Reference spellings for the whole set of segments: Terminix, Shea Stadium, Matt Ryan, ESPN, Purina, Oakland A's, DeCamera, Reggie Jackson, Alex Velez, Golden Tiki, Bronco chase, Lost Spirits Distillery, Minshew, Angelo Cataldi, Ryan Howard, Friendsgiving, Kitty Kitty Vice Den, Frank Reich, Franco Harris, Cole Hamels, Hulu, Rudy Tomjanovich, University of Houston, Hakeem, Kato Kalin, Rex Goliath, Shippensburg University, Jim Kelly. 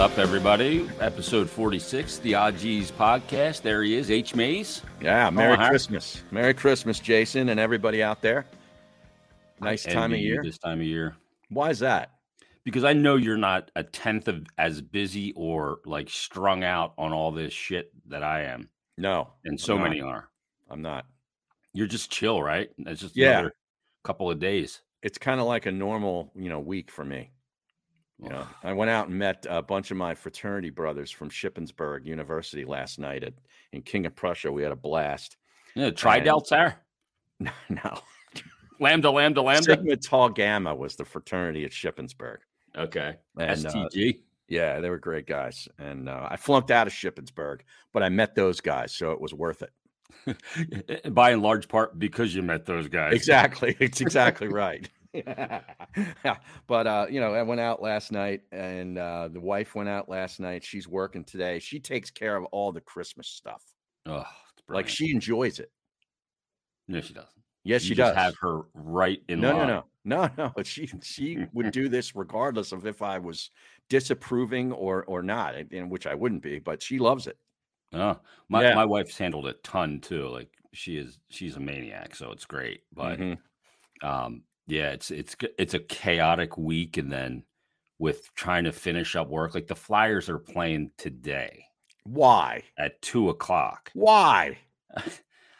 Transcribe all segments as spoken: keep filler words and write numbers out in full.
up, everybody? Episode forty-six, the Odd G's podcast. There he is, H. Mays. Yeah, Merry oh, Christmas. Hi. Merry Christmas, Jason, and everybody out there. Nice time of year. This time of year. Why is that? Because I know you're not a tenth of as busy or like strung out on all this shit that I am. No. And so many are. I'm not. You're just chill, right? It's just yeah. another couple of days. It's kind of like a normal, you know, week for me. You know, I went out and met a bunch of my fraternity brothers from Shippensburg University last night at in King of Prussia. We had a blast. Yeah, Tridel there? No, no. Lambda, Lambda, Lambda. Sigma Tau Gamma was the fraternity at Shippensburg. Okay. And, S T G. Uh, yeah, they were great guys. And uh, I flunked out of Shippensburg, but I met those guys, so it was worth it. By and large part because you met those guys. Exactly. It's exactly right. Yeah. But, uh, you know, I went out last night and uh, the wife went out last night. She's working today. She takes care of all the Christmas stuff. Oh, like she enjoys it. No, she doesn't. Yes, you she just does. Have her right in no, line. No, no, no, no. She she would do this regardless of if I was disapproving or or not, in which I wouldn't be. But she loves it. Oh, my yeah. my wife's handled a ton too. Like she is, she's a maniac, so it's great. But mm-hmm. um, yeah, it's it's it's a chaotic week, and then with trying to finish up work, like the Flyers are playing today. Why at two o'clock? Why?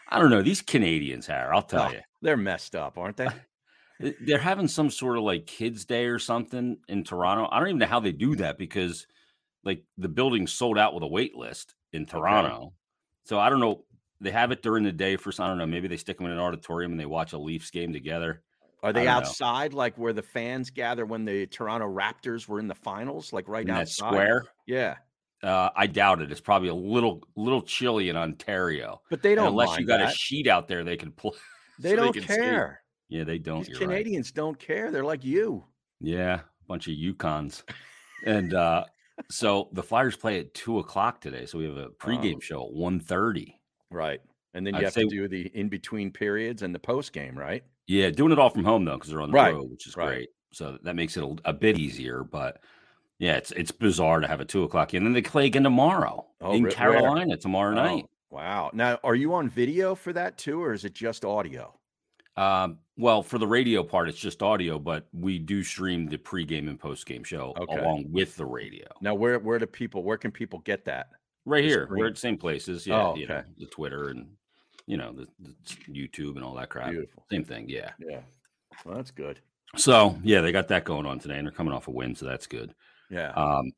I don't know. These Canadians are, I'll tell oh, you. They're messed up, aren't they? They're having some sort of like kids day or something in Toronto. I don't even know how they do that because like the building's sold out with a wait list in Toronto. Okay. So I don't know. They have it during the day for, I don't know, maybe they stick them in an auditorium and they watch a Leafs game together. Are they outside know. Like where the fans gather when the Toronto Raptors were in the finals, like right in outside? That square? Yeah. Uh, I doubt it. It's probably a little, little chilly in Ontario, but they don't. And unless you got that. A sheet out there, they can play. They so don't they care. Skate. Yeah, they don't. These Canadians right. don't care. They're like you. Yeah, a bunch of Yukons, and uh, so the Flyers play at two o'clock today. So we have a pregame um, show at one thirty. Right, and then you I'd have say, to do the in between periods and the post game, right? Yeah, doing it all from home though, because they're on the right. road, which is right. great. So that makes it a, a bit easier, but. Yeah, it's it's bizarre to have a two o'clock, and then they play again tomorrow oh, in Carolina rare. tomorrow night. Oh, wow! Now, are you on video for that too, or is it just audio? Um, well, for the radio part, it's just audio, but we do stream the pregame and postgame show okay. along with the radio. Now, where where do people? Where can people get that? Right the here, screen? We're at the same places. Yeah, oh, okay. You know, the Twitter and you know the, the YouTube and all that crap. Beautiful. Same thing. Yeah, yeah. Well, that's good. So yeah, they got that going on today, and they're coming off a win, so that's good. Yeah. Um,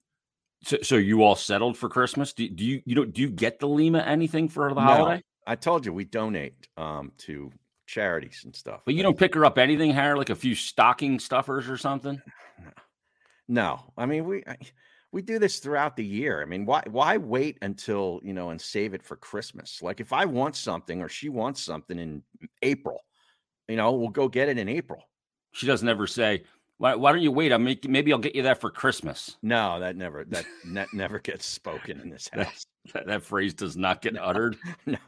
so, so you all settled for Christmas? Do, do you you know, do you get the Lima anything for the holiday? No, I told you we donate um to charities and stuff. But you don't pick her up anything, Harry? Like a few stocking stuffers or something? No, I mean we we do this throughout the year. I mean, why why wait until you know and save it for Christmas? Like if I want something or she wants something in April, you know, we'll go get it in April. She doesn't ever say. Why, why don't you wait? I mean, maybe I'll get you that for Christmas. No, that never that, that never gets spoken in this house. That, that, that phrase does not get no, uttered. No,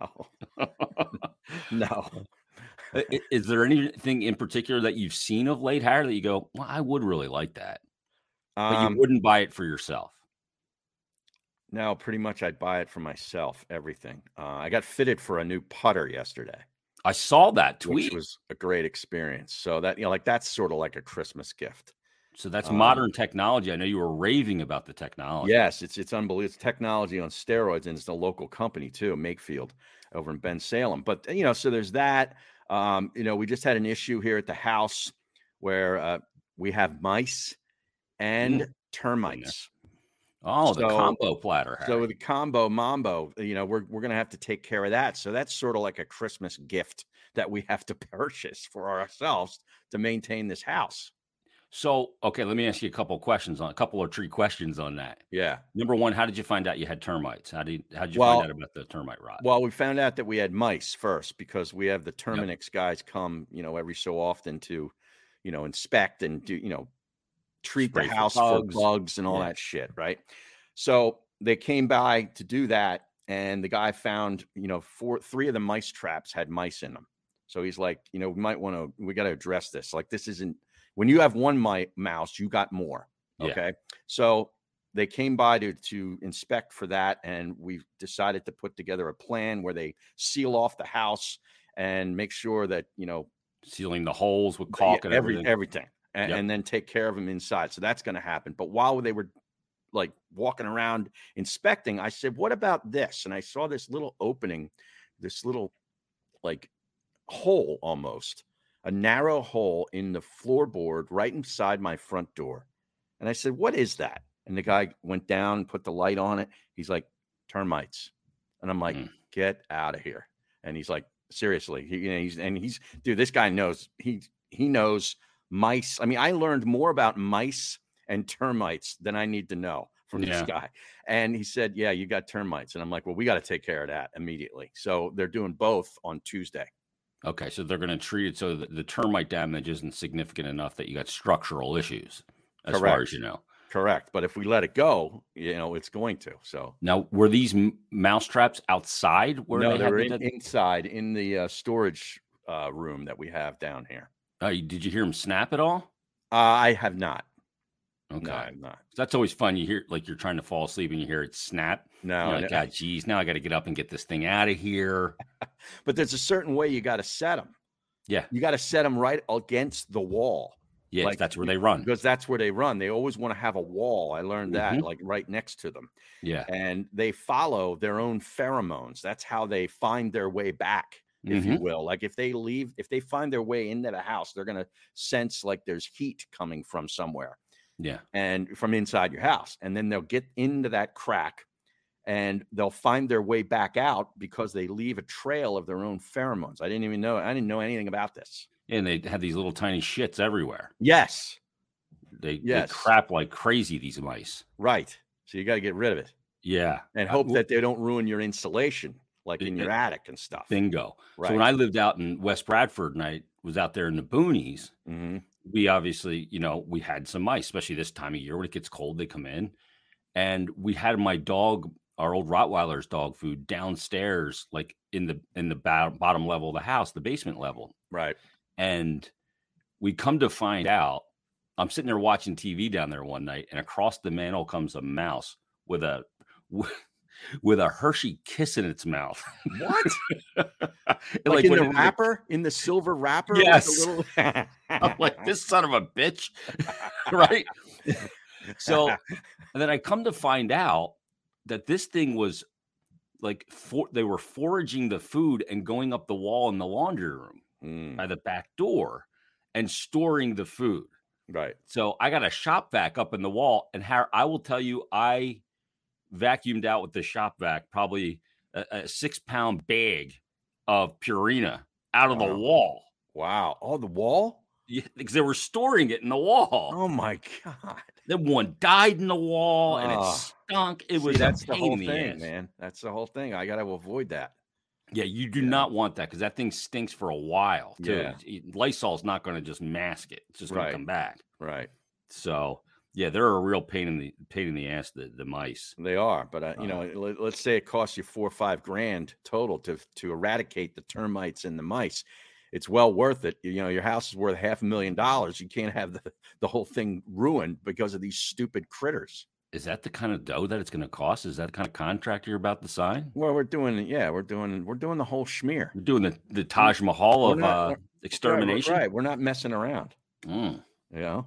no. Is, is there anything in particular that you've seen of late, Harry, that you go, well, I would really like that, but um, you wouldn't buy it for yourself? No, pretty much I'd buy it for myself. Everything. Uh, I got fitted for a new putter yesterday. I saw that tweet. Which was a great experience. So that, you know, like that's sort of like a Christmas gift. So that's um, modern technology. I know you were raving about the technology. Yes, it's it's unbelievable. It's technology on steroids, and it's the local company too, Makefield, over in Ben Salem. But you know, so there's that. Um, you know, we just had an issue here at the house where uh, we have mice and mm. termites. Oh, so, the combo platter. Harry. So the combo mambo, you know, we're we're going to have to take care of that. So that's sort of like a Christmas gift that we have to purchase for ourselves to maintain this house. So, okay, let me ask you a couple of questions on a couple or three questions on that. Yeah. Number one, how did you find out you had termites? How did how did you well, find out about the termite rot? Well, we found out that we had mice first because we have the Terminix yep. guys come, you know, every so often to, you know, inspect and do, you know, treat Spray the house for bugs, for bugs and all yeah. that shit, right? So they came by to do that, and the guy found, you know, four, three of the mice traps had mice in them. So he's like, you know, we might want to, we got to address this. Like this isn't, when you have one mi- mouse, you got more, okay? Yeah. So they came by to, to inspect for that, and we've decided to put together a plan where they seal off the house and make sure that, you know, sealing the holes with caulk yeah, and every, everything. everything. And, yep. and then take care of them inside. So that's going to happen. But while they were like walking around inspecting, I said, what about this? And I saw this little opening, this little like hole, almost a narrow hole in the floorboard right inside my front door. And I said, what is that? And the guy went down, put the light on it. He's like, termites. And I'm like, mm. get out of here. And he's like, seriously, he, you know, he's, and he's, dude, this guy knows he, he knows mice. I mean, I learned more about mice and termites than I need to know from yeah. this guy. And he said, yeah, you got termites. And I'm like, well, we got to take care of that immediately. So they're doing both on Tuesday. Okay. So they're going to treat it so that the termite damage isn't significant enough that you got structural issues as Correct. far as you know. Correct. But if we let it go, you know, it's going to. So now, were these m- mouse traps outside? Where no, they, they were in, to... inside in the uh, storage uh, room that we have down here. Uh, did you hear him snap at all? Uh, I have not. Okay. No, I have not. That's always fun. You hear, like, you're trying to fall asleep and you hear it snap. No. You're like, no. God, geez, now I got to get up and get this thing out of here. But there's a certain way you got to set them. Yeah. You got to set them right against the wall. Yes, like, that's where they run. Because that's where they run. They always want to have a wall. I learned that, mm-hmm. like, right next to them. Yeah. And they follow their own pheromones. That's how they find their way back, if mm-hmm. you will. Like, if they leave, if they find their way into the house, they're going to sense, like, there's heat coming from somewhere. Yeah. And from inside your house. And then they'll get into that crack, and they'll find their way back out because they leave a trail of their own pheromones. I didn't even know. I didn't know anything about this. And they have these little tiny shits everywhere. Yes. They, yes. they crap like crazy, these mice. Right. So you got to get rid of it. Yeah. And hope uh, that they don't ruin your insulation, like it, in your it, attic and stuff. Bingo. Right. So when I lived out in West Bradford and I was out there in the boonies, mm-hmm. we obviously, you know, we had some mice, especially this time of year when it gets cold, they come in. And we had my dog, our old Rottweiler's dog food downstairs, like in the in the bo- bottom level of the house, the basement level. Right. And we come to find out, I'm sitting there watching T V down there one night, and across the mantle comes a mouse with a with a Hershey Kiss in its mouth. What? like, like in the wrapper, in the silver wrapper? Yes. Little... I'm like, this son of a bitch, right? So, and then I come to find out that this thing was like, for, they were foraging the food and going up the wall in the laundry room. By the back door and storing the food. Right. So I got a shop vac up in the wall, and how I will tell you, I vacuumed out with the shop vac probably a, a six pound bag of Purina out of wow. the wall. Wow. Oh, the wall? Yeah, because they were storing it in the wall. Oh my God. Then one died in the wall oh. and it stunk. It See, was that's the whole thing, ass. man. That's the whole thing. I got to avoid that. Yeah, you do yeah. not want that because that thing stinks for a while. Too. Yeah. Lysol's not going to just mask it; it's just going right. to come back. Right. So, yeah, they're a real pain in the pain in the ass. The, the mice. They are, but uh, you know, uh, let, let's say it costs you four or five grand total to to eradicate the termites and the mice. It's well worth it. You know, your house is worth half a million dollars. You can't have the, the whole thing ruined because of these stupid critters. Is that the kind of dough that it's going to cost? Is that the kind of contract you're about to sign? Well, we're doing, yeah, we're doing, we're doing the whole schmear. We're doing the, the Taj Mahal of not, uh, extermination. Right, right. We're not messing around. Mm. You know?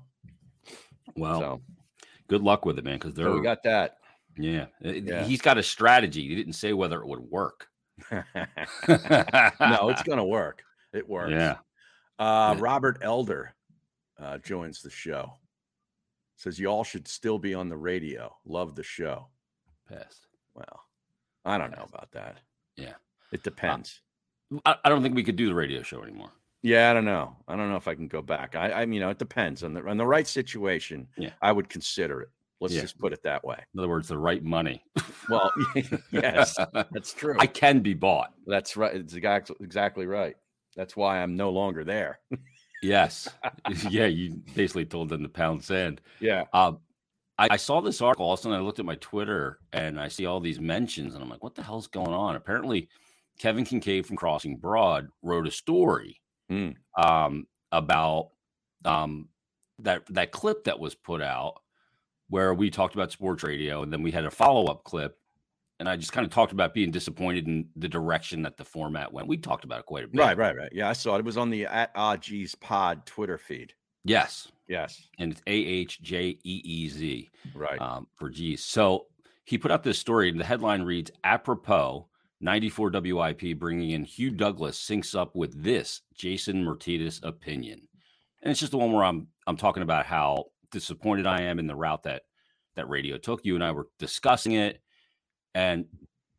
Well, so. Good luck with it, man. Cause they're, so we got that. Yeah. yeah. He's got a strategy. He didn't say whether it would work. No, it's going to work. It works. Yeah. Uh, yeah. Robert Elder uh, joins the show. Says, y'all should still be on the radio. Love the show. Pest. Well, I don't Pest. know about that. Yeah. It depends. I, I don't think we could do the radio show anymore. Yeah, I don't know. I don't know if I can go back. I, I you know, it depends. On the on the right situation, yeah. I would consider it. Let's yeah. just put it that way. In other words, the right money. Well, yes, that's true. I can be bought. That's right. It's exactly right. That's why I'm no longer there. Yes. Yeah, you basically told them the pound sand. Yeah. Um, I, I saw this article. All of a sudden, I looked at my Twitter, and I see all these mentions, and I'm like, what the hell's going on? Apparently, Kevin Kincaid from Crossing Broad wrote a story mm. um, about um, that that clip that was put out where we talked about sports radio, and then we had a follow-up clip, and I just kind of talked about being disappointed in the direction that the format went. We talked about it quite a bit. Right, right, right. Yeah, I saw it. It was on the at R G's pod Twitter feed. Yes. Yes. And it's A H J E E Z. Right. Um, for G's. So he put out this story, and the headline reads, apropos, ninety-four W I P bringing in Hugh Douglas syncs up with this Jason Mertidis opinion. And it's just the one where I'm I'm talking about how disappointed I am in the route that that radio took. You and I were discussing it, and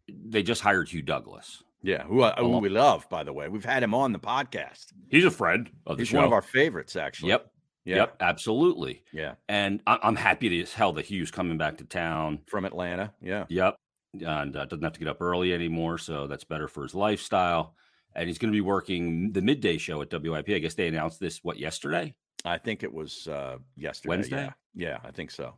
they just hired Hugh Douglas. Yeah, who, uh, who we love, by the way. We've had him on the podcast. He's a friend of the He's show. He's one of our favorites, actually. Yep. Yeah. Yep, absolutely. Yeah. And I- I'm happy as hell that Hugh's coming back to town. From Atlanta, yeah. Yep. And uh, doesn't have to get up early anymore, so that's better for his lifestyle. And he's going to be working the midday show at W I P. I guess they announced this, what, yesterday? I think it was uh, yesterday. Wednesday? Yeah. yeah, I think so.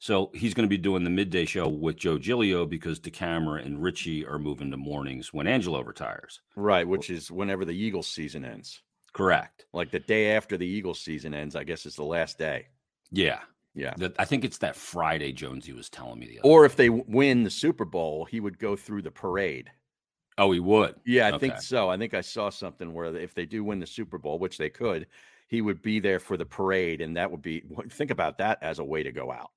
So he's going to be doing the midday show with Joe Giglio because DeCamera and Richie are moving to mornings when Angelo retires. Right, which is whenever the Eagles season ends. Correct. Like the day after the Eagles season ends, I guess it's the last day. Yeah. Yeah. The, I think it's that Friday Jonesy was telling me. The other or day. If they win the Super Bowl, he would go through the parade. Oh, he would? Yeah, I okay. think so. I think I saw something where if they do win the Super Bowl, which they could, he would be there for the parade, and that would be – think about that as a way to go out.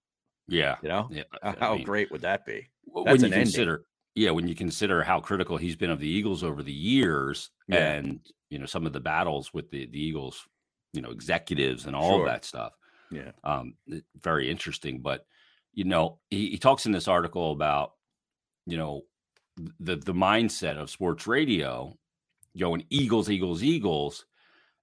Yeah. You know, yeah, how mean, great would that be? That's when you an consider, ending. Yeah, when you consider how critical he's been of the Eagles over the years yeah. and, you know, some of the battles with the, the Eagles, you know, executives and all sure. of that stuff. Yeah. Um, very interesting. But, you know, he, he talks in this article about, you know, the, the mindset of sports radio going Eagles, Eagles, Eagles.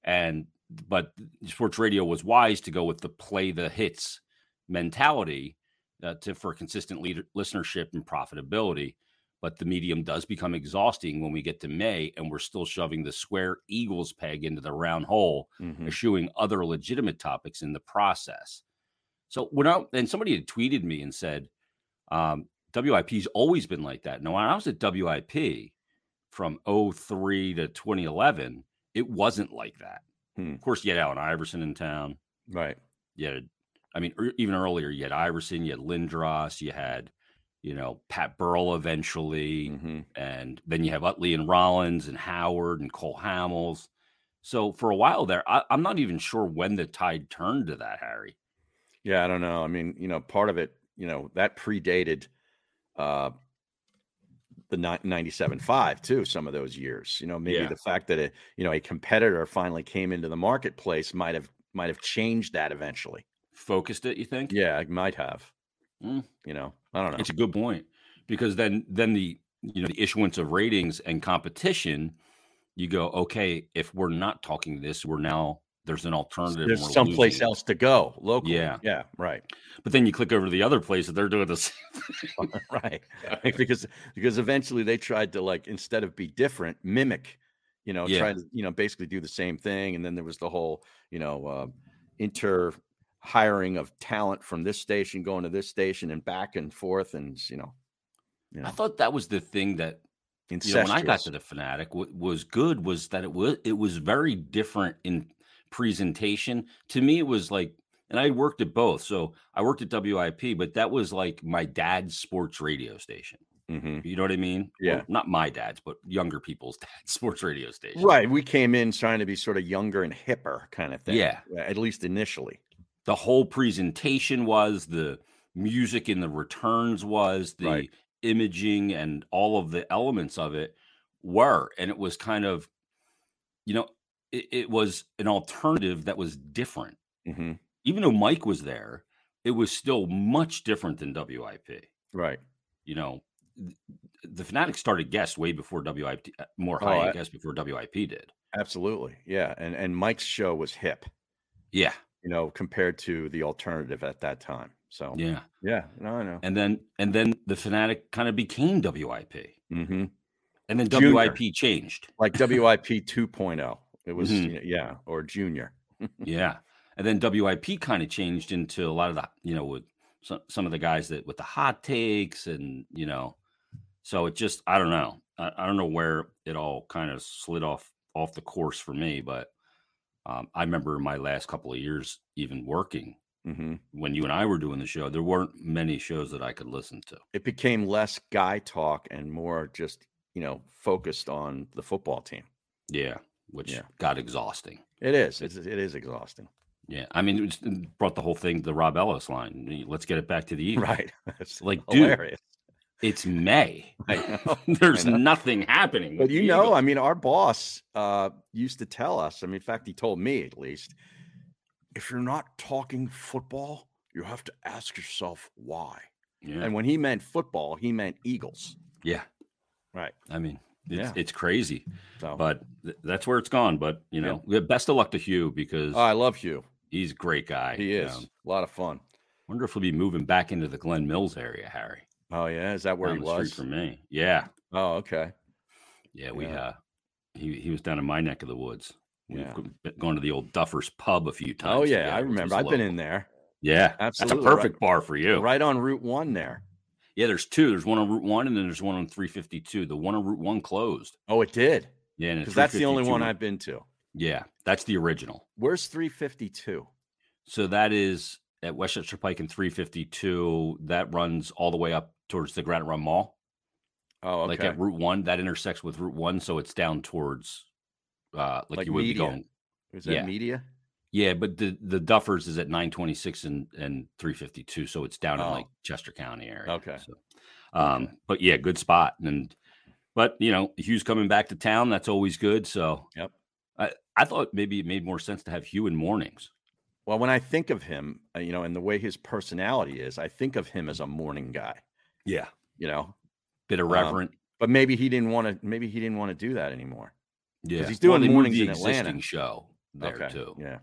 And, but sports radio was wise to go with the play the hits mentality uh, to for consistent leader, listenership and profitability, but the medium does become exhausting when we get to May and we're still shoving the square Eagles peg into the round hole, mm-hmm. eschewing other legitimate topics in the process. So when I and somebody had tweeted me and said, um, "W I P's always been like that." Now, when I was at W I P from oh three to twenty eleven, it wasn't like that. Hmm. Of course, you had Allen Iverson in town, right? You had a, I mean, even earlier, you had Iverson, you had Lindros, you had, you know, Pat Burrell eventually, mm-hmm. and then you have Utley and Rollins and Howard and Cole Hamels. So for a while there, I, I'm not even sure when the tide turned to that, Harry. Yeah, I don't know. I mean, you know, part of it, you know, that predated uh, the ninety-seven point five too, some of those years. You know, maybe yeah. the fact that, a, you know, a competitor finally came into the marketplace might have might have changed that eventually. Focused it, you think? Yeah, I might have. Mm. You know, I don't know. It's a good point because then, then the you know the issuance of ratings and competition, you go okay. If we're not talking this, we're now there's an alternative. There's someplace else to go locally. Yeah, yeah, right. But then you click over to the other place that they're doing the same thing, right? because because eventually they tried to like instead of be different, mimic. You know, yeah. try to you know basically do the same thing, and then there was the whole you know uh, inter. hiring of talent from this station going to this station and back and forth and you know, you know. I thought that was the thing that you know, when I got to the Fanatic w- was good was that it was it was very different in presentation to me. It was like, and I worked at both, so I worked at W I P, but that was like my dad's sports radio station. Mm-hmm. You know what I mean? Yeah. Well, not my dad's, but younger people's dad's sports radio station. Right. We came in trying to be sort of younger and hipper kind of thing. Yeah. At least initially. The whole presentation was, the music and the returns was, the right. imaging and all of the elements of it were. And it was kind of, you know, it, it was an alternative that was different. Mm-hmm. Even though Mike was there, it was still much different than W I P. Right. You know, th- the Fanatic started guests way before W I P, more high oh, I- guests before W I P did. Absolutely. Yeah. And and Mike's show was hip. Yeah. You know, compared to the alternative at that time. So yeah, yeah, no, I know. And then, and then the Fanatic kind of became W I P, mm-hmm. and then junior. W I P changed, like W I P two point oh. It was mm-hmm. yeah, or junior. yeah, and then W I P kind of changed into a lot of the you know with some some of the guys that with the hot takes and you know, so it just I don't know I, I don't know where it all kind of slid off off the course for me, but. Um, I remember in my last couple of years even working Mm-hmm. When you and I were doing the show, there weren't many shows that I could listen to. It became less guy talk and more just, you know, focused on the football team. Yeah, which yeah. got exhausting. It is. It's, it is exhausting. Yeah, I mean, it brought the whole thing to the Rob Ellis line. Let's get it back to the Eagles. Right. It's like, hilarious. Dude, it's May. There's nothing happening. But you know, Eagles. I mean, our boss uh, used to tell us, I mean, in fact, he told me at least, if you're not talking football, you have to ask yourself why. Yeah. And when he meant football, he meant Eagles. Yeah. Right. I mean, it's, yeah. it's crazy. So. But th- that's where it's gone. But, you know, yeah. best of luck to Hugh because. Oh, I love Hugh. He's a great guy. He is. Um, a lot of fun. Wonder if we'll be moving back into the Glen Mills area, Harry. Oh, yeah. Is that where down he was? For me. Yeah. Oh, okay. Yeah. We, yeah. Uh, he, he was down in my neck of the woods. We've yeah. gone to the old Duffer's pub a few times. Oh, yeah. I remember. I've local. been in there. Yeah. Absolutely. That's a perfect right. bar for you. Right on Route One there. Yeah, there's two. There's one on Route One, and then there's one on three fifty-two. The one on Route One closed. Oh, it did? Yeah. Because that's the only one I've been to. Yeah. That's the original. Where's three fifty-two? So that is at Westchester Pike and three fifty-two. That runs all the way up towards the Granite Run Mall. Oh, okay. Like at Route One. That intersects with Route One, so it's down towards... Uh, like, like you would media. be going. Is that yeah. media? Yeah, but the, the Duffer's is at nine twenty-six and, and three fifty-two, so it's down oh. in like Chester County area. Okay. So, um, okay. But yeah, good spot. And but you know, Hugh's coming back to town. That's always good. So yep. I I thought maybe it made more sense to have Hugh in mornings. Well, when I think of him, you know, and the way his personality is, I think of him as a morning guy. Yeah. You know, bit irreverent. Um, but maybe he didn't want to. Maybe he didn't want to do that anymore. Yeah, he's doing well, mornings in Atlanta. Show there okay. too. Yeah,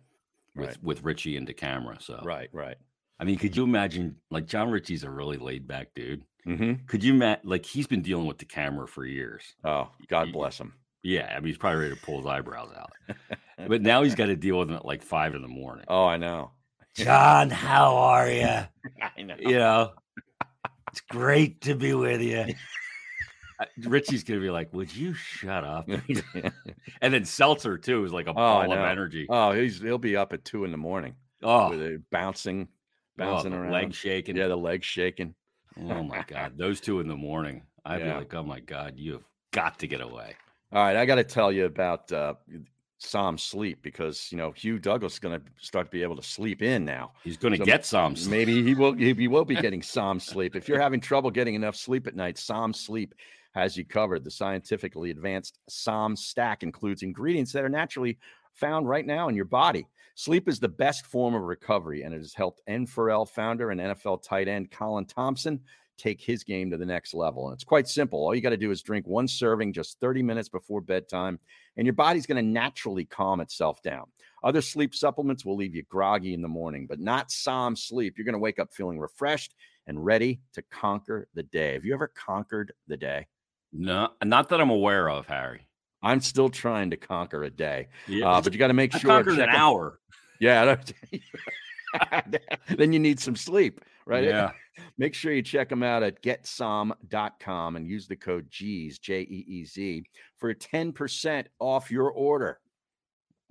with right. with Richie into camera. So right, right. I mean, could you imagine? Like John Richie's a really laid back dude. Mm-hmm. Could you imagine? Like he's been dealing with the camera for years. Oh, God he, bless him. Yeah, I mean he's probably ready to pull his eyebrows out. But now he's got to deal with it at like five in the morning. Oh, I know. John, how are you? I know. You know, it's great to be with you. Richie's gonna be like, would you shut up? And then Seltzer too is like a ball oh, of energy. Oh, he's he'll be up at two in the morning. Oh, with a bouncing, bouncing oh, around, leg shaking. Yeah, the legs shaking. Oh my God, those two in the morning. I'd yeah. be like, oh my God, you have got to get away. All right, I got to tell you about uh, Psalm sleep because you know Hugh Douglas is gonna start to be able to sleep in now. He's gonna so get Psalm sleep. Maybe he will. He will be getting Psalm sleep. If you're having trouble getting enough sleep at night, Psalm sleep has you covered. The scientifically advanced Psalm stack includes ingredients that are naturally found right now in your body. Sleep is the best form of recovery, and it has helped N four L founder and N F L tight end Colin Thompson take his game to the next level. And it's quite simple. All you got to do is drink one serving just thirty minutes before bedtime, and your body's going to naturally calm itself down. Other sleep supplements will leave you groggy in the morning, but not Psalm sleep. You're going to wake up feeling refreshed and ready to conquer the day. Have you ever conquered the day? No, not that I'm aware of, Harry. I'm still trying to conquer a day, yeah. uh, but you got to make sure. I conquered an out. hour. Yeah. Then you need some sleep, right? Yeah. Make sure you check them out at get psalm dot com and use the code G's, J E E Z, for ten percent off your order.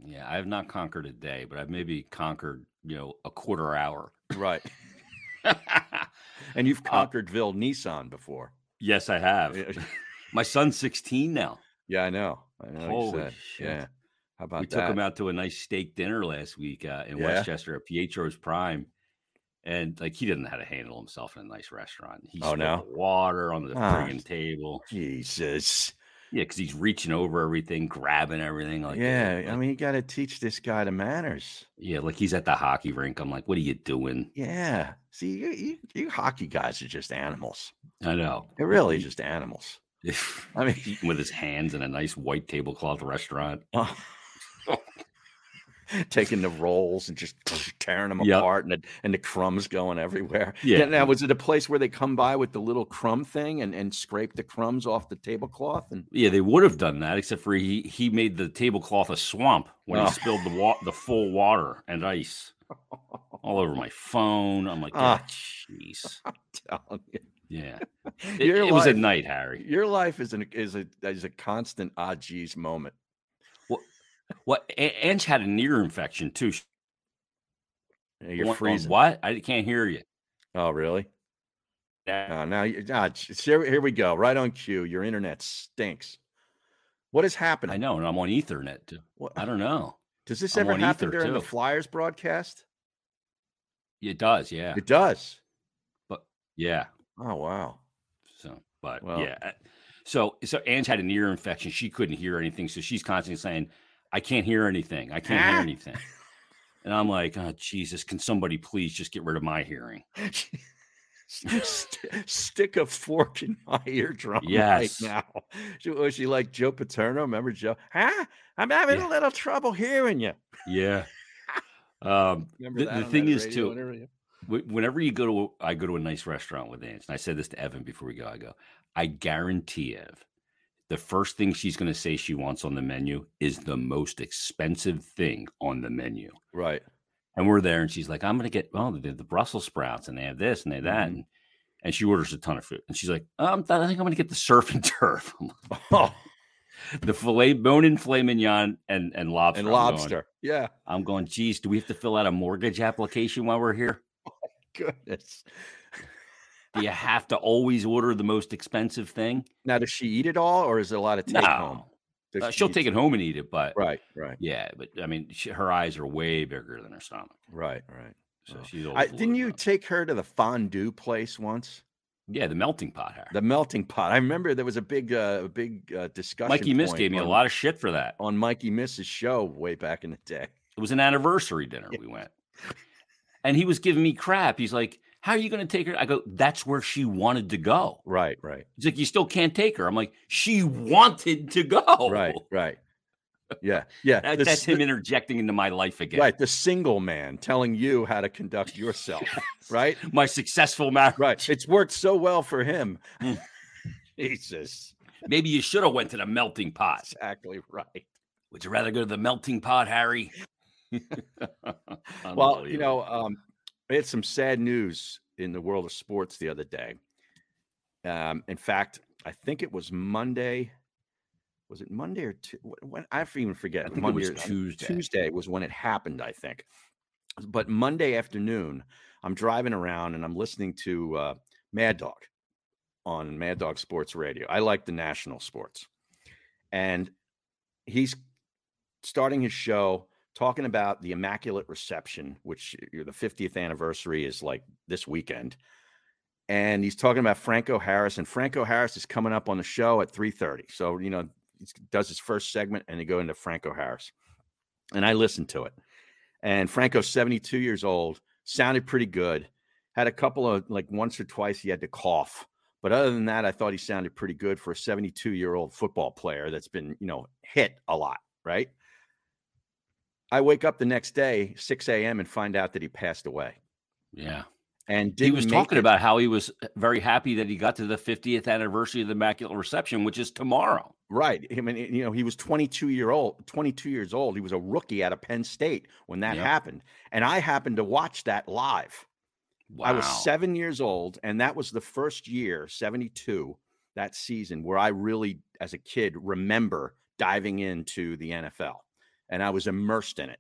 Yeah, I have not conquered a day, but I've maybe conquered, you know, a quarter hour. Right. And you've conquered uh, Ville Nissan before. Yes, I have. My son's sixteen now. Yeah, I know. I know Holy shit. Yeah. How about we that? We took him out to a nice steak dinner last week uh, in yeah. Westchester at Pietro's Prime. And, like, he didn't know how to handle himself in a nice restaurant. He oh, spilled no? the water on the oh, friggin' table. Jesus. Yeah, because he's reaching over everything, grabbing everything. Like, yeah, that. I mean, you got to teach this guy the manners. Yeah, like he's at the hockey rink. I'm like, what are you doing? Yeah. See, you, you, you hockey guys are just animals. I know. They're really he, just animals. I mean, eating with his hands in a nice white tablecloth restaurant. Uh, taking the rolls and just tearing them yep. apart and the, and the crumbs going everywhere. Yeah. Now, was it a place where they come by with the little crumb thing and, and scrape the crumbs off the tablecloth? And yeah, they would have done that, except for he he made the tablecloth a swamp when oh. he spilled the wa- the full water and ice all over my phone. I'm like, oh, jeez. Uh, I'm telling you. Yeah. It, it life, was at night, Harry. Your life is, an, is, a, is a constant ah, geez moment. Well, Ange had an ear infection too. You're on, freezing. On what? I can't hear you. Oh, really? Yeah. Uh, now, uh, here, here we go. Right on cue. Your internet stinks. What is happening? I know, and I'm on Ethernet too. What? I don't know. Does this I'm ever happen Ether, during too. the Flyers broadcast? It does, yeah. It does. But yeah. Oh wow. So, but well. yeah. So, so Anne's had an ear infection. She couldn't hear anything, so she's constantly saying, "I can't hear anything. I can't ah. hear anything." And I'm like, "Oh Jesus, can somebody please just get rid of my hearing?" Stick a fork in my eardrum yes. right now. She, was she like Joe Paterno? Remember Joe? Huh? I'm having yeah. a little trouble hearing you. Yeah. Um, the, the thing is, too, whenever you... whenever you go to, I go to a nice restaurant with Anne, and I said this to Evan before we go. I go, I guarantee Ev, the first thing she's going to say she wants on the menu is the most expensive thing on the menu. Right. And we're there, and she's like, I'm going to get, well, the, the Brussels sprouts, and they have this, and they have that. Mm-hmm. And, and she orders a ton of food. And she's like, um, I think I'm going to get the surf and turf. Like, oh. The filet, bone-in filet mignon, and, and lobster. And I'm lobster, going, yeah. I'm going, geez, do we have to fill out a mortgage application while we're here? Oh, my goodness. Do you have to always order the most expensive thing? Now, does she eat it all, or is it a lot of take-home? No. Uh, she'll take it home and eat it, but right, right, yeah. But I mean, she, her eyes are way bigger than her stomach. Right, right. So oh. she's. I, didn't you up. take her to the fondue place once? Yeah, the melting pot. Harry. The melting pot. I remember there was a big, uh, big uh, discussion. Mikey Miss gave me on, a lot of shit for that on Mikey Miss's show way back in the day. It was an anniversary dinner. Yeah. We went, and he was giving me crap. He's like, "How are you going to take her?" I go, "That's where she wanted to go." Right, right. He's like, "You still can't take her." I'm like, "She wanted to go." Right, right. Yeah, yeah. that, the, that's him interjecting into my life again. Right, the single man telling you how to conduct yourself. Yes. Right, my successful marriage. Right, it's worked so well for him. Jesus, maybe you should have went to the melting pot. Exactly right. Would you rather go to the melting pot, Harry? Well, you know. um, I had some sad news in the world of sports the other day. Um, in fact, I think it was Monday. Was it Monday or t- when? I even forget. I think Monday it was or, Tuesday. Tuesday was when it happened, I think. But Monday afternoon, I'm driving around and I'm listening to uh, Mad Dog on Mad Dog Sports Radio. I like the national sports. And he's starting his show talking about the Immaculate Reception, which the fiftieth anniversary is like this weekend. And he's talking about Franco Harris, and Franco Harris is coming up on the show at three thirty. So, you know, he does his first segment and they go into Franco Harris. And I listened to it. And Franco's seventy-two years old, sounded pretty good. Had a couple of, like once or twice he had to cough. But other than that, I thought he sounded pretty good for a seventy-two-year-old football player that's been, you know, hit a lot, right? I wake up the next day, six a.m., and find out that he passed away. Yeah. And he was talking it. about how he was very happy that he got to the fiftieth anniversary of the Immaculate Reception, which is tomorrow. Right. I mean, you know, he was twenty-two year old, twenty-two years old. He was a rookie out of Penn State when that yep. happened. And I happened to watch that live. Wow. I was seven years old. And that was the first year, seventy-two, that season, where I really, as a kid, remember diving into the N F L. And I was immersed in it.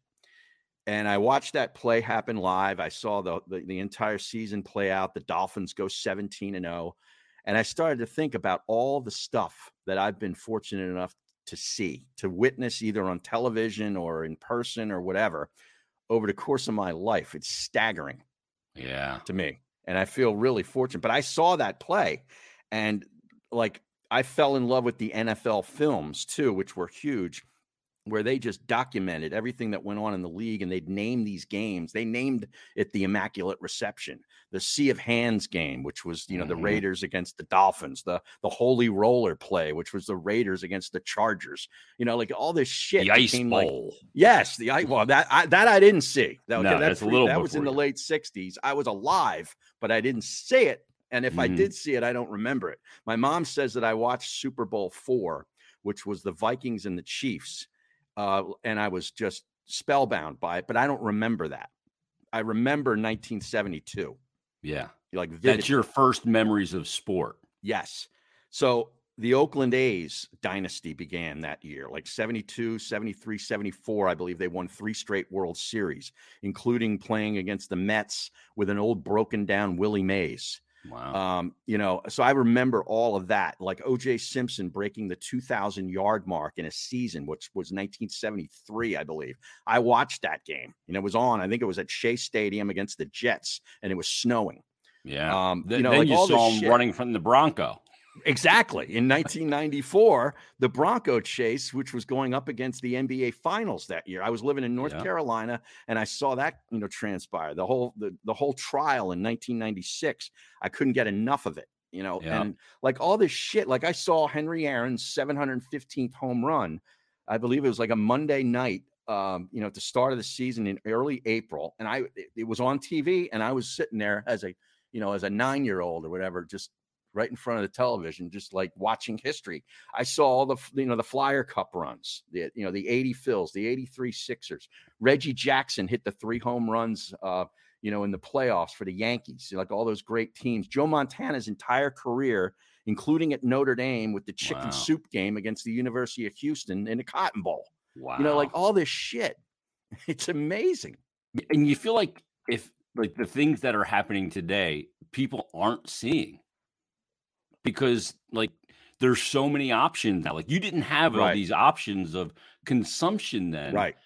And I watched that play happen live. I saw the, the, the entire season play out. The Dolphins go seventeen and oh. And I started to think about all the stuff that I've been fortunate enough to see, to witness either on television or in person or whatever over the course of my life. It's staggering yeah, to me. And I feel really fortunate. But I saw that play. And, like, I fell in love with the N F L films, too, which were huge, where they just documented everything that went on in the league, and they'd name these games. They named it the Immaculate Reception, the Sea of Hands game, which was, you know, mm-hmm. the Raiders against the Dolphins, the the Holy Roller play, which was the Raiders against the Chargers. You know, like all this shit. The Ice Bowl. Like, yes, the Ice Bowl. Well, that I, that I didn't see. That, no, okay, that's, that's a little. That was in you. the late sixties. I was alive, but I didn't see it. And if mm-hmm. I did see it, I don't remember it. My mom says that I watched Super Bowl four, which was the Vikings and the Chiefs. Uh, and I was just spellbound by it, but I don't remember that. I remember nineteen seventy-two. Yeah. Like vividly. That's your first memories of sport. Yes. So the Oakland A's dynasty began that year, like seventy-two, seventy-three, seventy-four. I believe they won three straight World Series, including playing against the Mets with an old broken down Willie Mays. Wow. Um, you know, so I remember all of that, like O J Simpson breaking the two thousand yard mark in a season, which was nineteen seventy-three, I believe. I watched that game and it was on, I think it was at Shea Stadium against the Jets, and it was snowing. Yeah. Um, you then, know, then like you all saw him shit. running from the Bronco. Exactly. In nineteen ninety-four, the Bronco chase, which was going up against the N B A finals that year. I was living in North yeah. Carolina, and I saw that, you know, transpire. The whole the, the whole trial in nineteen ninety-six. I couldn't get enough of it, you know, yeah. and like all this shit. Like I saw Henry Aaron's seven hundred fifteenth home run. I believe it was like a Monday night, um, you know, at the start of the season in early April. And I it, it was on T V, and I was sitting there as a, you know, as a nine-year-old or whatever, just right in front of the television, just like watching history. I saw all the, you know, the Flyer Cup runs, the, you know, the eighty Phils, the eighty-three Sixers. Reggie Jackson hit the three home runs, uh, you know, in the playoffs for the Yankees, like all those great teams. Joe Montana's entire career, including at Notre Dame with the chicken wow. soup game against the University of Houston in the Cotton Bowl. Wow. You know, like all this shit. It's amazing. And you feel like if like the things that are happening today, people aren't seeing. Because like there's so many options now. Like you didn't have right. all these options of consumption then. Right.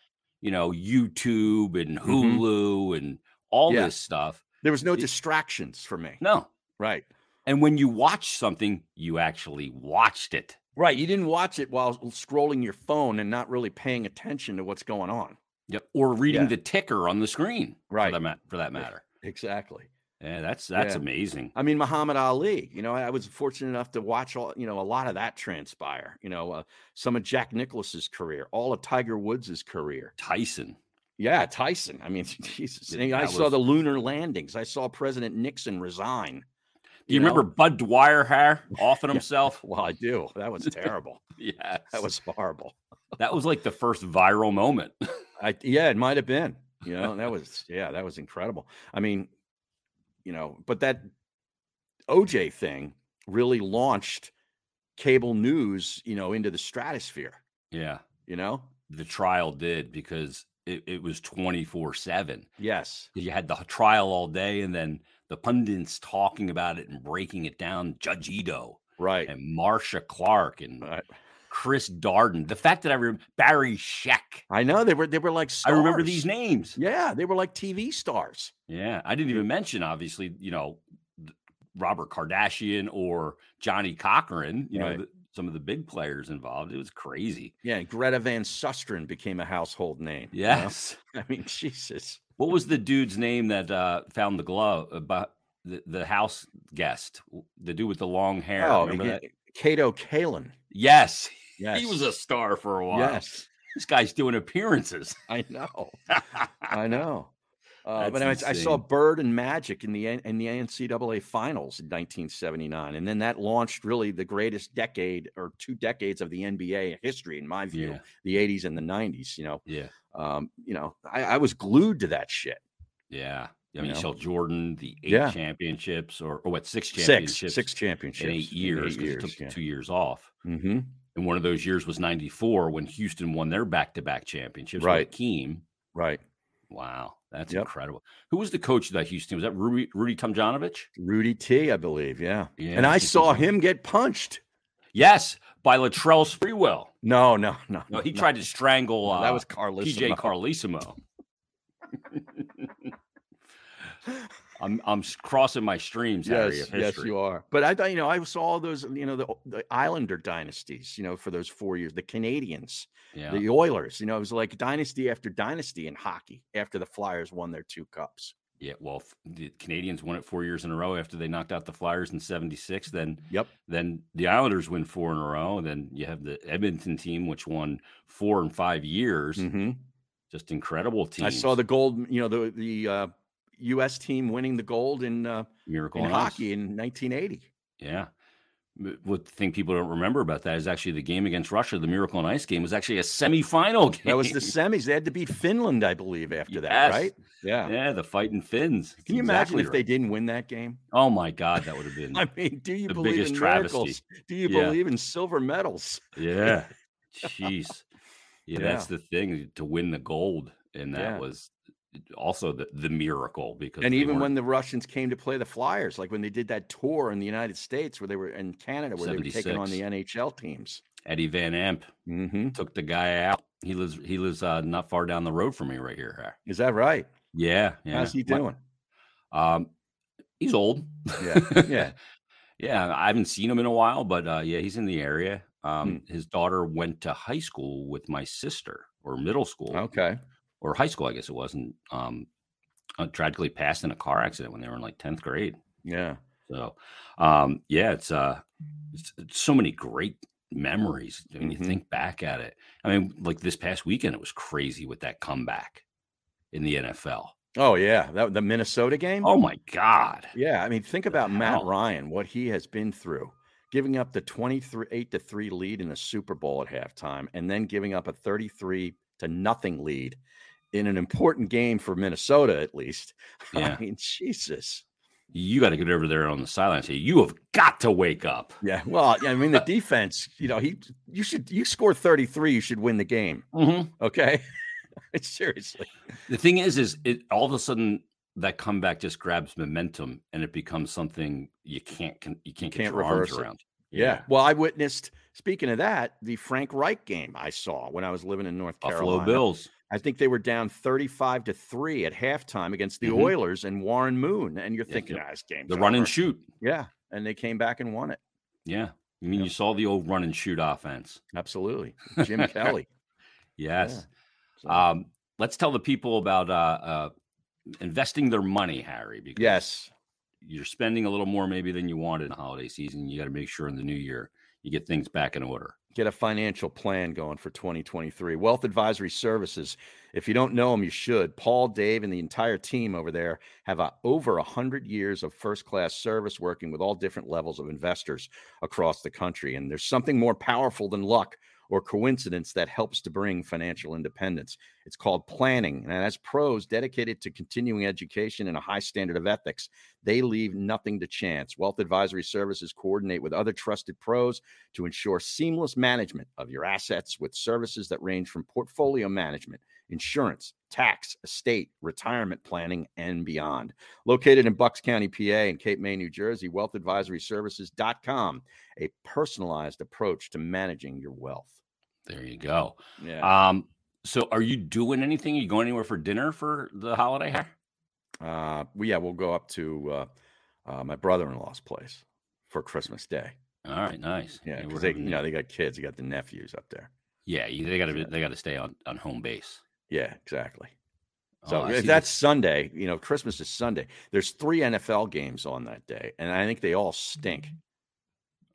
You know, YouTube and Hulu mm-hmm. and all yeah. this stuff. There was no it, distractions for me. No. Right. And when you watch something, you actually watched it. Right. You didn't watch it while scrolling your phone and not really paying attention to what's going on. Yep. Or reading yeah. the ticker on the screen. Right. For that, for that matter. Exactly. Yeah, that's that's yeah. amazing. I mean, Muhammad Ali, you know, I was fortunate enough to watch, all, you know, a lot of that transpire, you know, uh, some of Jack Nicklaus's career, all of Tiger Woods' career. Tyson. Yeah, Tyson. I mean, Jesus. And I was... saw the lunar landings. I saw President Nixon resign. Do you, you know? remember Bud Dwyer hair offing himself? Yeah. Well, I do. That was terrible. Yeah, that was horrible. That was like the first viral moment. I, yeah, it might have been, you know, that was, yeah, that was incredible. I mean, you know, but that O J thing really launched cable news, you know, into the stratosphere. Yeah. You know, the trial did because it, it was twenty-four seven. Yes. You had the trial all day and then the pundits talking about it and breaking it down. Judge Ito. Right. And Marsha Clark and right. Chris Darden. The fact that I remember Barry Sheck. I know they were, they were like, stars. I remember these names. Yeah. They were like T V stars. Yeah, I didn't even mention, obviously, you know, Robert Kardashian or Johnny Cochran, you right. know, the, some of the big players involved. It was crazy. Yeah, Greta Van Susteren became a household name. Yes. You know? I mean, Jesus. What was the dude's name that uh, found the glove, uh, the, the house guest, the dude with the long hair? Oh, remember that? Kato Kalin. Yes. Yes. He was a star for a while. Yes. This guy's doing appearances. I know. I know. Uh, but anyway, I saw Bird and Magic in the in the N C double A finals in nineteen seventy-nine, and then that launched really the greatest decade or two decades of the N B A history, in my view, yeah. the eighties and the nineties. You know, yeah, um, you know, I, I was glued to that shit. Yeah, I mean, Michael Jordan, the eight yeah. championships, or, or what, six championships, six, six championships in eight years. In eight years it took yeah. two years off, mm-hmm. and one of those years was ninety-four when Houston won their back-to-back championships. Right, with Hakeem. Right. Wow. That's yep. incredible. Who was the coach of that Houston? Was that Rudy, Rudy Tomjanovich? Rudy T, I believe. Yeah. yeah and I saw was... him get punched. Yes. By Latrell Sprewell. No, no, no. No, he no. tried to strangle uh, no, that was P J Carlissimo. I'm I'm crossing my streams. Yes, of yes, you are. But I thought, you know, I saw all those, you know, the, the Islander dynasties, you know, for those four years, the Canadians, yeah. the Oilers, you know, it was like dynasty after dynasty in hockey after the Flyers won their two cups. Yeah, well, the Canadians won it four years in a row after they knocked out the Flyers in seventy-six. Then, yep. Then the Islanders win four in a row. Then you have the Edmonton team, which won four in five years. Mm-hmm. Just incredible teams. I saw the gold, you know, the the. Uh, U S team winning the gold in uh, Miracle in hockey in nineteen eighty. Yeah. what the thing people don't remember about that is actually the game against Russia, the Miracle on Ice game, was actually a semifinal game. That was the semis. They had to beat Finland, I believe, after yes. that, right? Yeah. Yeah, the fighting Finns. That's Can you exactly imagine if right. they didn't win that game? Oh, my God, that would have been I mean, do you the believe biggest in travesty. Miracles? Do you yeah. believe in silver medals? Yeah. Jeez. Yeah, yeah, that's the thing, to win the gold. And that yeah. was also the, the miracle, because and even when the Russians came to play the Flyers, like when they did that tour in the United States where they were in Canada, where seventy-six. They were taking on the N H L teams. Eddie Van Amp mm-hmm. took the guy out. He lives he lives uh, not far down the road from me right here. Is that right? Yeah. yeah. How's he doing? Um, he's old. Yeah. Yeah. yeah. I haven't seen him in a while, but uh, yeah, he's in the area. Um, hmm. His daughter went to high school with my sister, or middle school. Okay. Or high school, I guess it was, and um, tragically passed in a car accident when they were in like tenth grade. Yeah. So, um, yeah, it's, uh, it's, it's so many great memories when mm-hmm. you think back at it. I mean, like this past weekend, it was crazy with that comeback in the N F L. Oh, yeah. That, the Minnesota game? Oh, my God. Yeah. I mean, think about wow. Matt Ryan, what he has been through. Giving up the twenty-three, eight to three lead in a Super Bowl at halftime, and then giving up a thirty-three to nothing lead in an important game for Minnesota, at least. Yeah. I mean, Jesus. You got to get over there on the sideline and say, you have got to wake up. Yeah. Well, I mean, the defense, you know, he, you should, you score thirty-three, you should win the game. Mm-hmm. Okay. Seriously. The thing is, is it all of a sudden that comeback just grabs momentum and it becomes something you can't, can, you can't, can't get your arms it. around. Yeah. yeah. Well, I witnessed, speaking of that, the Frank Reich game I saw when I was living in North Carolina. Buffalo Bills. I think they were down thirty-five to three at halftime against the mm-hmm. Oilers and Warren Moon. And you're yeah, thinking, yeah. ah, this game's the over. Run and shoot. Yeah. And they came back and won it. Yeah. I mean, yeah. you saw the old run and shoot offense. Absolutely. Jim Kelly. Yes. Yeah. So. Um, let's tell the people about uh, uh, investing their money, Harry. Because yes. you're spending a little more maybe than you wanted in the holiday season. You got to make sure in the new year you get things back in order. Get a financial plan going for twenty twenty-three. Wealth Advisory Services. If you don't know them, you should. Paul, Dave, and the entire team over there have a, over one hundred years of first-class service working with all different levels of investors across the country. And there's something more powerful than luck or coincidence that helps to bring financial independence. It's called planning. And as pros dedicated to continuing education and a high standard of ethics, they leave nothing to chance. Wealth Advisory Services coordinate with other trusted pros to ensure seamless management of your assets with services that range from portfolio management, insurance, tax, estate, retirement planning, and beyond. Located in Bucks County, P A and Cape May, New Jersey, wealth advisory services dot com, a personalized approach to managing your wealth. There you go. Yeah. Um, so are you doing anything? Are you going anywhere for dinner for the holiday? Uh, well, yeah, we'll go up to uh, uh, my brother-in-law's place for Christmas Day. All right, nice. Yeah, because they, you know, they got kids. They got the nephews up there. Yeah, they got to they got to stay on, on home base. Yeah, exactly. So oh, if that's this. Sunday, you know, Christmas is Sunday. There's three N F L games on that day, and I think they all stink.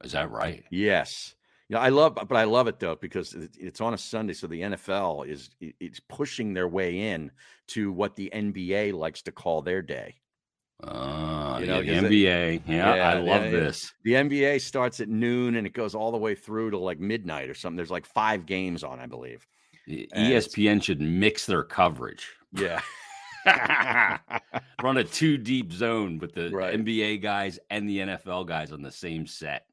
Is that right? Yes. You know, I love, but I love it though, because it's on a Sunday. So the N F L is it's pushing their way in to what the N B A likes to call their day. Uh, you know, yeah, the N B A. They, yeah, yeah, I love yeah, this. The N B A starts at noon and it goes all the way through to like midnight or something. There's like five games on, I believe. E S P N should mix their coverage. Yeah. Run a two deep zone with the right. N B A guys and the N F L guys on the same set.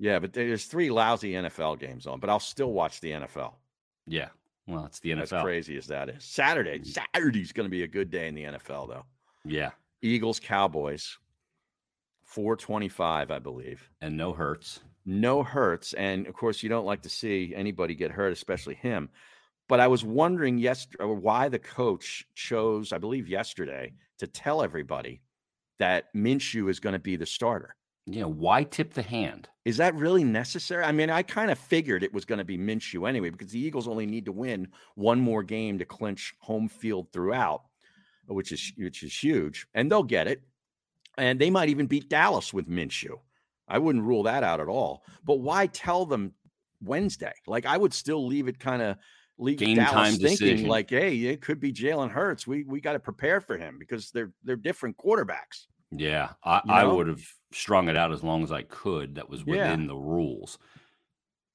Yeah, but there's three lousy N F L games on, but I'll still watch the N F L. Yeah. Well, it's the N F L. As crazy as that is. Saturday. Saturday's going to be a good day in the N F L, though. Yeah. Eagles, Cowboys, four twenty-five, I believe. And no Hurts. No Hurts. And, of course, you don't like to see anybody get hurt, especially him. But I was wondering yesterday why the coach chose, I believe yesterday, to tell everybody that Minshew is going to be the starter. Yeah, why tip the hand? Is that really necessary? I mean, I kind of figured it was going to be Minshew anyway, because the Eagles only need to win one more game to clinch home field throughout, which is which is huge, and they'll get it. And they might even beat Dallas with Minshew. I wouldn't rule that out at all. But why tell them Wednesday? Like, I would still leave it kind of leave game Dallas time thinking decision. Like, hey, it could be Jalen Hurts. We we got to prepare for him because they're they're different quarterbacks. Yeah, I, you know? I would have strung it out as long as I could. That was within yeah. the rules.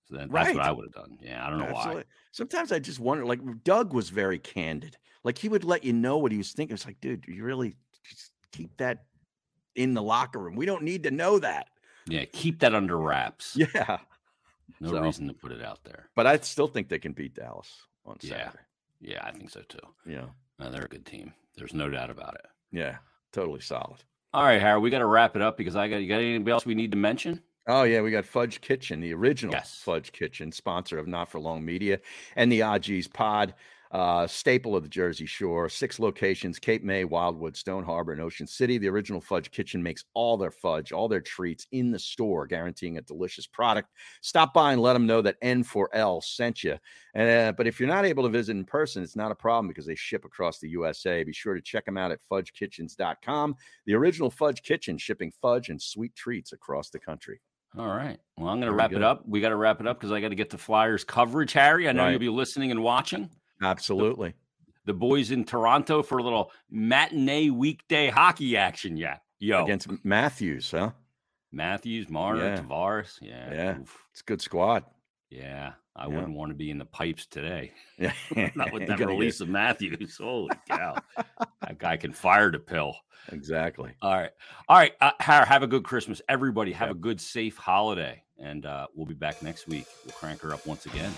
So that, right. that's what I would have done. Yeah, I don't know Absolutely. why. Sometimes I just wonder, like, Doug was very candid. Like, he would let you know what he was thinking. It's like, dude, you really just keep that in the locker room. We don't need to know that. Yeah, keep that under wraps. Yeah. No so, reason to put it out there. But I still think they can beat Dallas on Saturday. Yeah, yeah I think so, too. Yeah. No, they're a good team. There's no doubt about it. Yeah, totally solid. All right, Howard, we got to wrap it up because I got you. Got anybody else we need to mention? Oh, yeah, we got Fudge Kitchen, the original yes. Fudge Kitchen, sponsor of Not For Long Media and the O Gs Pod, uh, staple of the Jersey Shore, six locations, Cape May, Wildwood, Stone Harbor, and Ocean City. The original Fudge Kitchen makes all their fudge, all their treats in the store, guaranteeing a delicious product. Stop by and let them know that N four L sent you. Uh, but if you're not able to visit in person, it's not a problem because they ship across the U S A. Be sure to check them out at fudge kitchens dot com. The original Fudge Kitchen, shipping fudge and sweet treats across the country. All right. Well, I'm going to wrap it up. We got to wrap it up because I got to get the Flyers coverage, Harry. I know right. you'll be listening and watching. Absolutely. The, the boys in Toronto for a little matinee weekday hockey action. Yeah. Yo. Against Matthews, huh? Matthews, Marner, yeah. Tavares. Yeah. Yeah. Oof. It's a good squad. Yeah. I yeah. wouldn't want to be in the pipes today. Yeah. Not with that release of Matthews. Holy cow. That guy can fire the pill. Exactly. All right. All right. Uh, have a good Christmas. Everybody have yep. a good, safe holiday. And uh, we'll be back next week. We'll crank her up once again.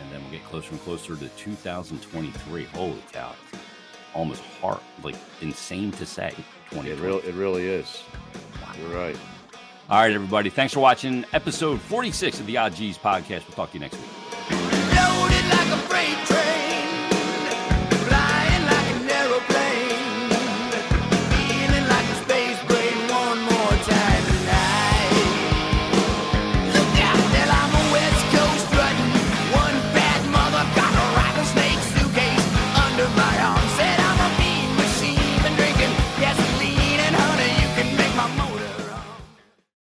And then we'll get closer and closer to two thousand twenty-three. Holy cow. Almost hard, like insane to say. It really, it really is. Wow. You're right. All right, everybody. Thanks for watching episode forty-six of the O Gs Podcast. We'll talk to you next week.